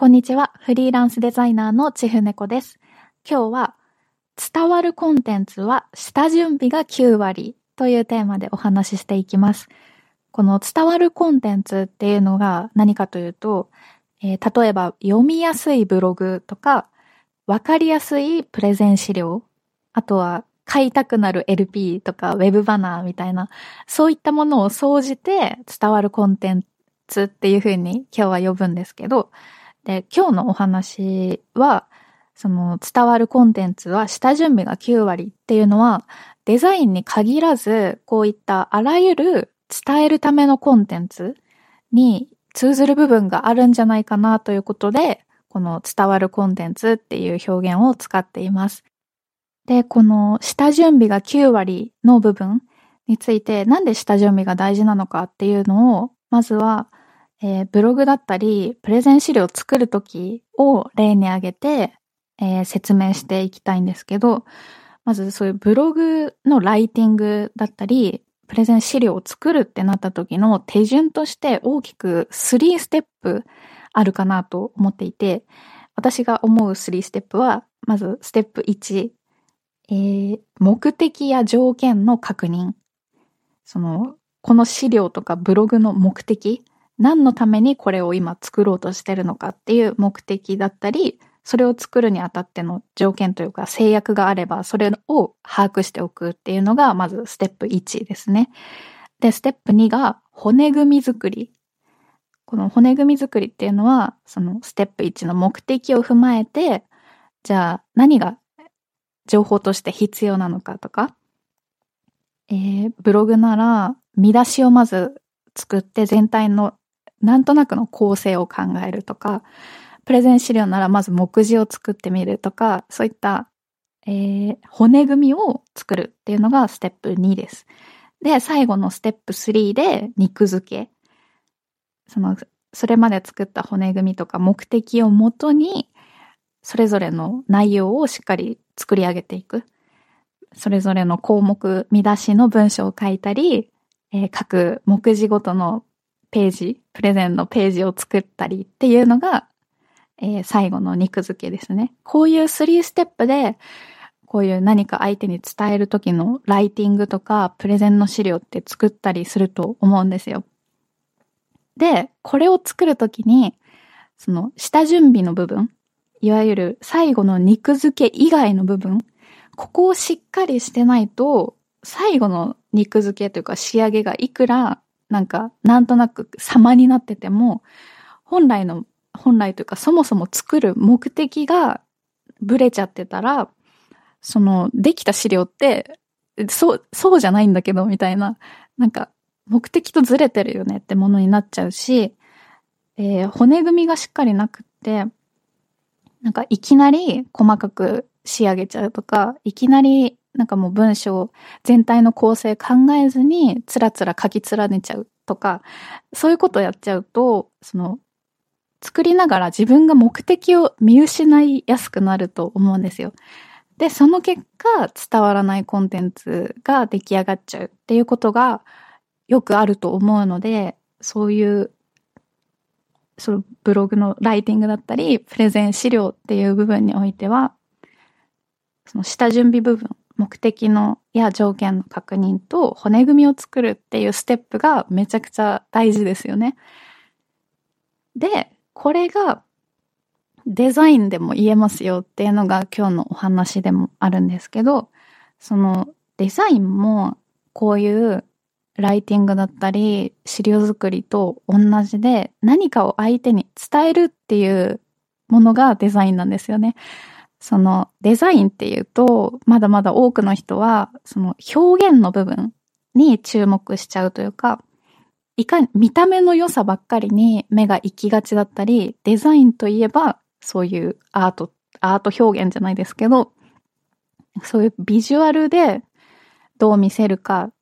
こんにちは。フリーランスデザイナーのちふねこです。今日は伝わるコンテンツは下準備が9割というテーマでお話ししていきます。この伝わるコンテンツっていうのが何かというと、例えば読みやすいブログとか、わかりやすいプレゼン資料、あとは買いたくなる LP とかウェブバナーみたいな、そういったものを総じて伝わるコンテンツっていうふうに今日は呼ぶんですけど、で、今日のお話は、その伝わるコンテンツは下準備が9割っていうのは、デザインに限らず、こういったあらゆる伝えるためのコンテンツに通ずる部分があるんじゃないかなということで、この伝わるコンテンツっていう表現を使っています。で、この下準備が9割の部分について、なんで下準備が大事なのかっていうのを、まずは、ブログだったりプレゼン資料を作るときを例に挙げて、説明していきたいんですけど、まずそういうブログのライティングだったりプレゼン資料を作るってなった時の手順として大きく3ステップあるかなと思っていて、私が思う3ステップは、まずステップ1、目的や条件の確認。この資料とかブログの目的、何のためにこれを今作ろうとしてるのかっていう目的だったり、それを作るにあたっての条件というか制約があればそれを把握しておくっていうのがまずステップ1ですね。で、ステップ2が骨組み作り。この骨組み作りっていうのは、そのステップ1の目的を踏まえて、じゃあ何が情報として必要なのかとか、ブログなら見出しをまず作って全体のなんとなくの構成を考えるとか、プレゼン資料ならまず目次を作ってみるとか、そういった、骨組みを作るっていうのがステップ2です。で、最後のステップ3で肉付け。それまで作った骨組みとか目的をもとに、それぞれの内容をしっかり作り上げていく。それぞれの項目、見出しの文章を書いたり、各目次ごとのページ、プレゼンのページを作ったりっていうのが、最後の肉付けですね。こういう3ステップで、こういう何か相手に伝える時のライティングとかプレゼンの資料って作ったりすると思うんですよ。で、これを作る時に、下準備の部分、いわゆる最後の肉付け以外の部分、ここをしっかりしてないと、最後の肉付けというか仕上げがいくらなんとなく様になってても、本来というかそもそも作る目的がブレちゃってたら、できた資料って、そうじゃないんだけどみたいな、目的とずれてるよねってものになっちゃうし、骨組みがしっかりなくって、いきなり細かく仕上げちゃうとか、いきなりもう文章全体の構成考えずにつらつら書き連ねちゃうとか、そういうことをやっちゃうと、作りながら自分が目的を見失いやすくなると思うんですよ。で、その結果伝わらないコンテンツが出来上がっちゃうっていうことがよくあると思うので、そういうブログのライティングだったりプレゼン資料っていう部分においては、下準備部分、目的のや条件の確認と骨組みを作るっていうステップがめちゃくちゃ大事ですよね。で、これがデザインでも言えますよっていうのが今日のお話でもあるんですけど、デザインもこういうライティングだったり資料作りと同じで、何かを相手に伝えるっていうものがデザインなんですよね。デザインっていうと、まだまだ多くの人は表現の部分に注目しちゃうというか、いかに見た目の良さばっかりに目が行きがちだったり、デザインといえばそういうアート表現じゃないですけど、そういうビジュアルでどう見せるかっ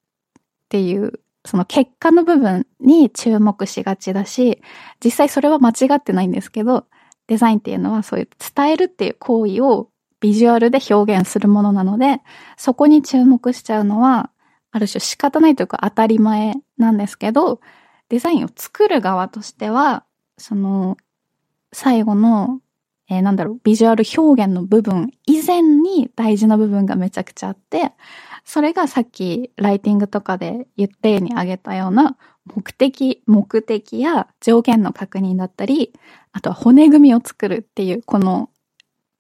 ていう結果の部分に注目しがちだし、実際それは間違ってないんですけど、デザインっていうのはそういう伝えるっていう行為をビジュアルで表現するものなので、そこに注目しちゃうのはある種仕方ないというか当たり前なんですけど、デザインを作る側としては、最後の、ビジュアル表現の部分以前に大事な部分がめちゃくちゃあって、それがさっきライティングとかで言ったように挙げたような目的や条件の確認だったり、あとは骨組みを作るっていうこの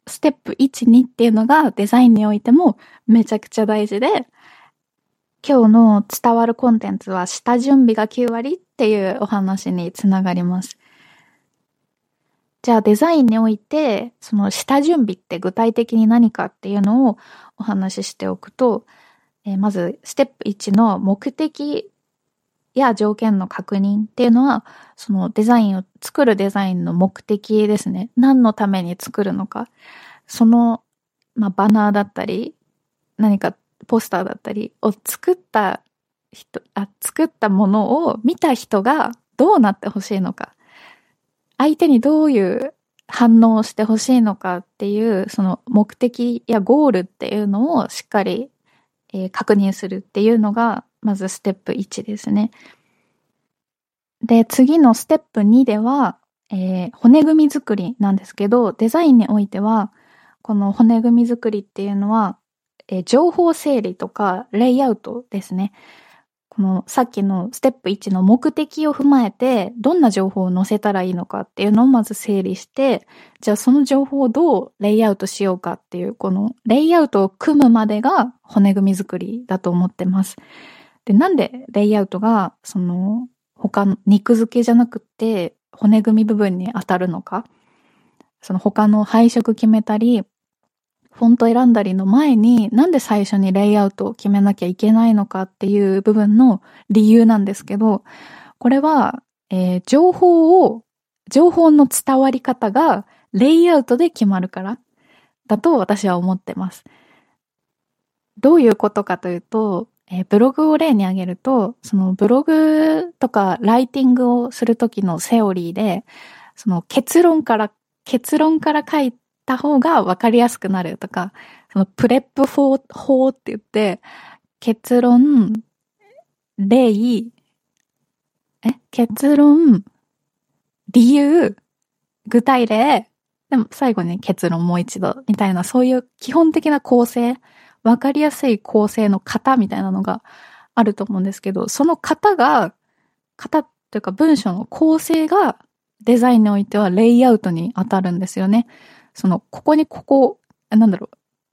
ステップ1、2っていうのがデザインにおいてもめちゃくちゃ大事で、今日の伝わるコンテンツは下準備が9割っていうお話につながります。じゃあデザインにおいてその下準備って具体的に何かっていうのをお話ししておくと、まずステップ1の目的や条件の確認っていうのは、そのデザインを作るデザインの目的ですね。何のために作るのか。その、バナーだったり、何かポスターだったりを作ったものを見た人がどうなってほしいのか。相手にどういう反応をしてほしいのかっていう、その目的やゴールっていうのをしっかり、確認するっていうのが、まずステップ1ですね。で、次のステップ2では、骨組み作りなんですけど、デザインにおいては、この骨組み作りっていうのは、情報整理とかレイアウトですね。このさっきのステップ1の目的を踏まえて、どんな情報を載せたらいいのかっていうのをまず整理して、じゃあその情報をどうレイアウトしようかっていう、このレイアウトを組むまでが骨組み作りだと思ってます。で、なんでレイアウトがその他の肉付けじゃなくて骨組み部分に当たるのか、その他の配色決めたりフォント選んだりの前になんで最初にレイアウトを決めなきゃいけないのかっていう部分の理由なんですけど、これは、情報の伝わり方がレイアウトで決まるからだと私は思ってます。どういうことかというと、ブログを例に挙げると、そのブログとかライティングをするときのセオリーで、その結論から書いた方がわかりやすくなるとか、そのプレップ法って言って、結論、理由、具体例、でも最後に結論もう一度みたいな、そういう基本的な構成、わかりやすい構成の型みたいなのがあると思うんですけど、その型というか文章の構成がデザインにおいてはレイアウトに当たるんですよね。その、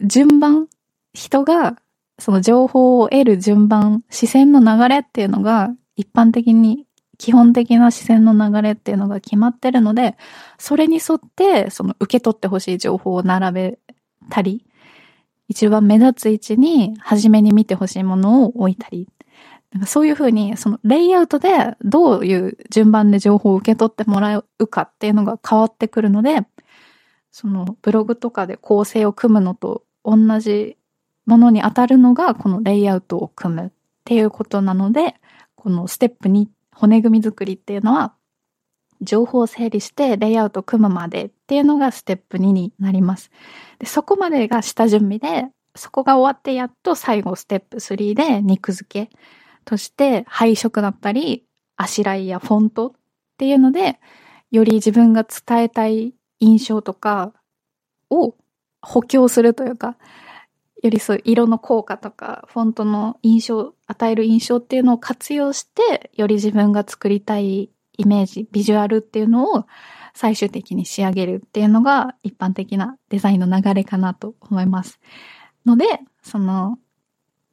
順番、人がその情報を得る順番、視線の流れっていうのが一般的に基本的な視線の流れっていうのが決まってるので、それに沿ってその受け取ってほしい情報を並べたり、一番目立つ位置に初めに見てほしいものを置いたり、なんかそういうふうにそのレイアウトでどういう順番で情報を受け取ってもらうかっていうのが変わってくるので、そのブログとかで構成を組むのと同じものに当たるのがこのレイアウトを組むっていうことなので、このステップ2、骨組み作りっていうのは情報を整理してレイアウトを組むまでっていうのがステップ2になります。で、そこまでが下準備で、そこが終わってやっと最後ステップ3で肉付けとして配色だったり、あしらいやフォントっていうので、より自分が伝えたい印象とかを補強するというか、よりそういう色の効果とか、フォントの印象、与える印象っていうのを活用して、より自分が作りたいイメージ、ビジュアルっていうのを最終的に仕上げるっていうのが一般的なデザインの流れかなと思います。ので、その、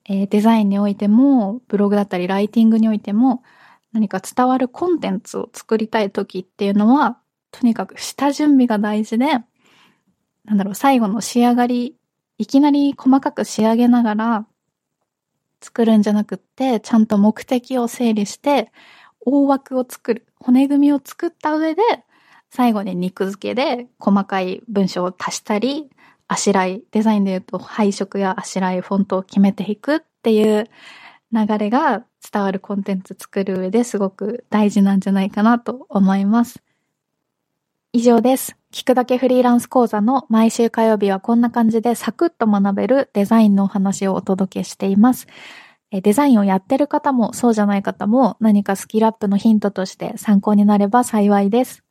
デザインにおいても、ブログだったりライティングにおいても、何か伝わるコンテンツを作りたい時っていうのは、とにかく下準備が大事で、最後の仕上がり、いきなり細かく仕上げながら作るんじゃなくって、ちゃんと目的を整理して、大枠を作る、骨組みを作った上で、最後に肉付けで細かい文章を足したり、あしらい、デザインで言うと配色やあしらい、フォントを決めていくっていう流れが伝わるコンテンツ作る上ですごく大事なんじゃないかなと思います。以上です。聞くだけフリーランス講座の毎週火曜日はこんな感じでサクッと学べるデザインのお話をお届けしています。デザインをやってる方もそうじゃない方も何かスキルアップのヒントとして参考になれば幸いです。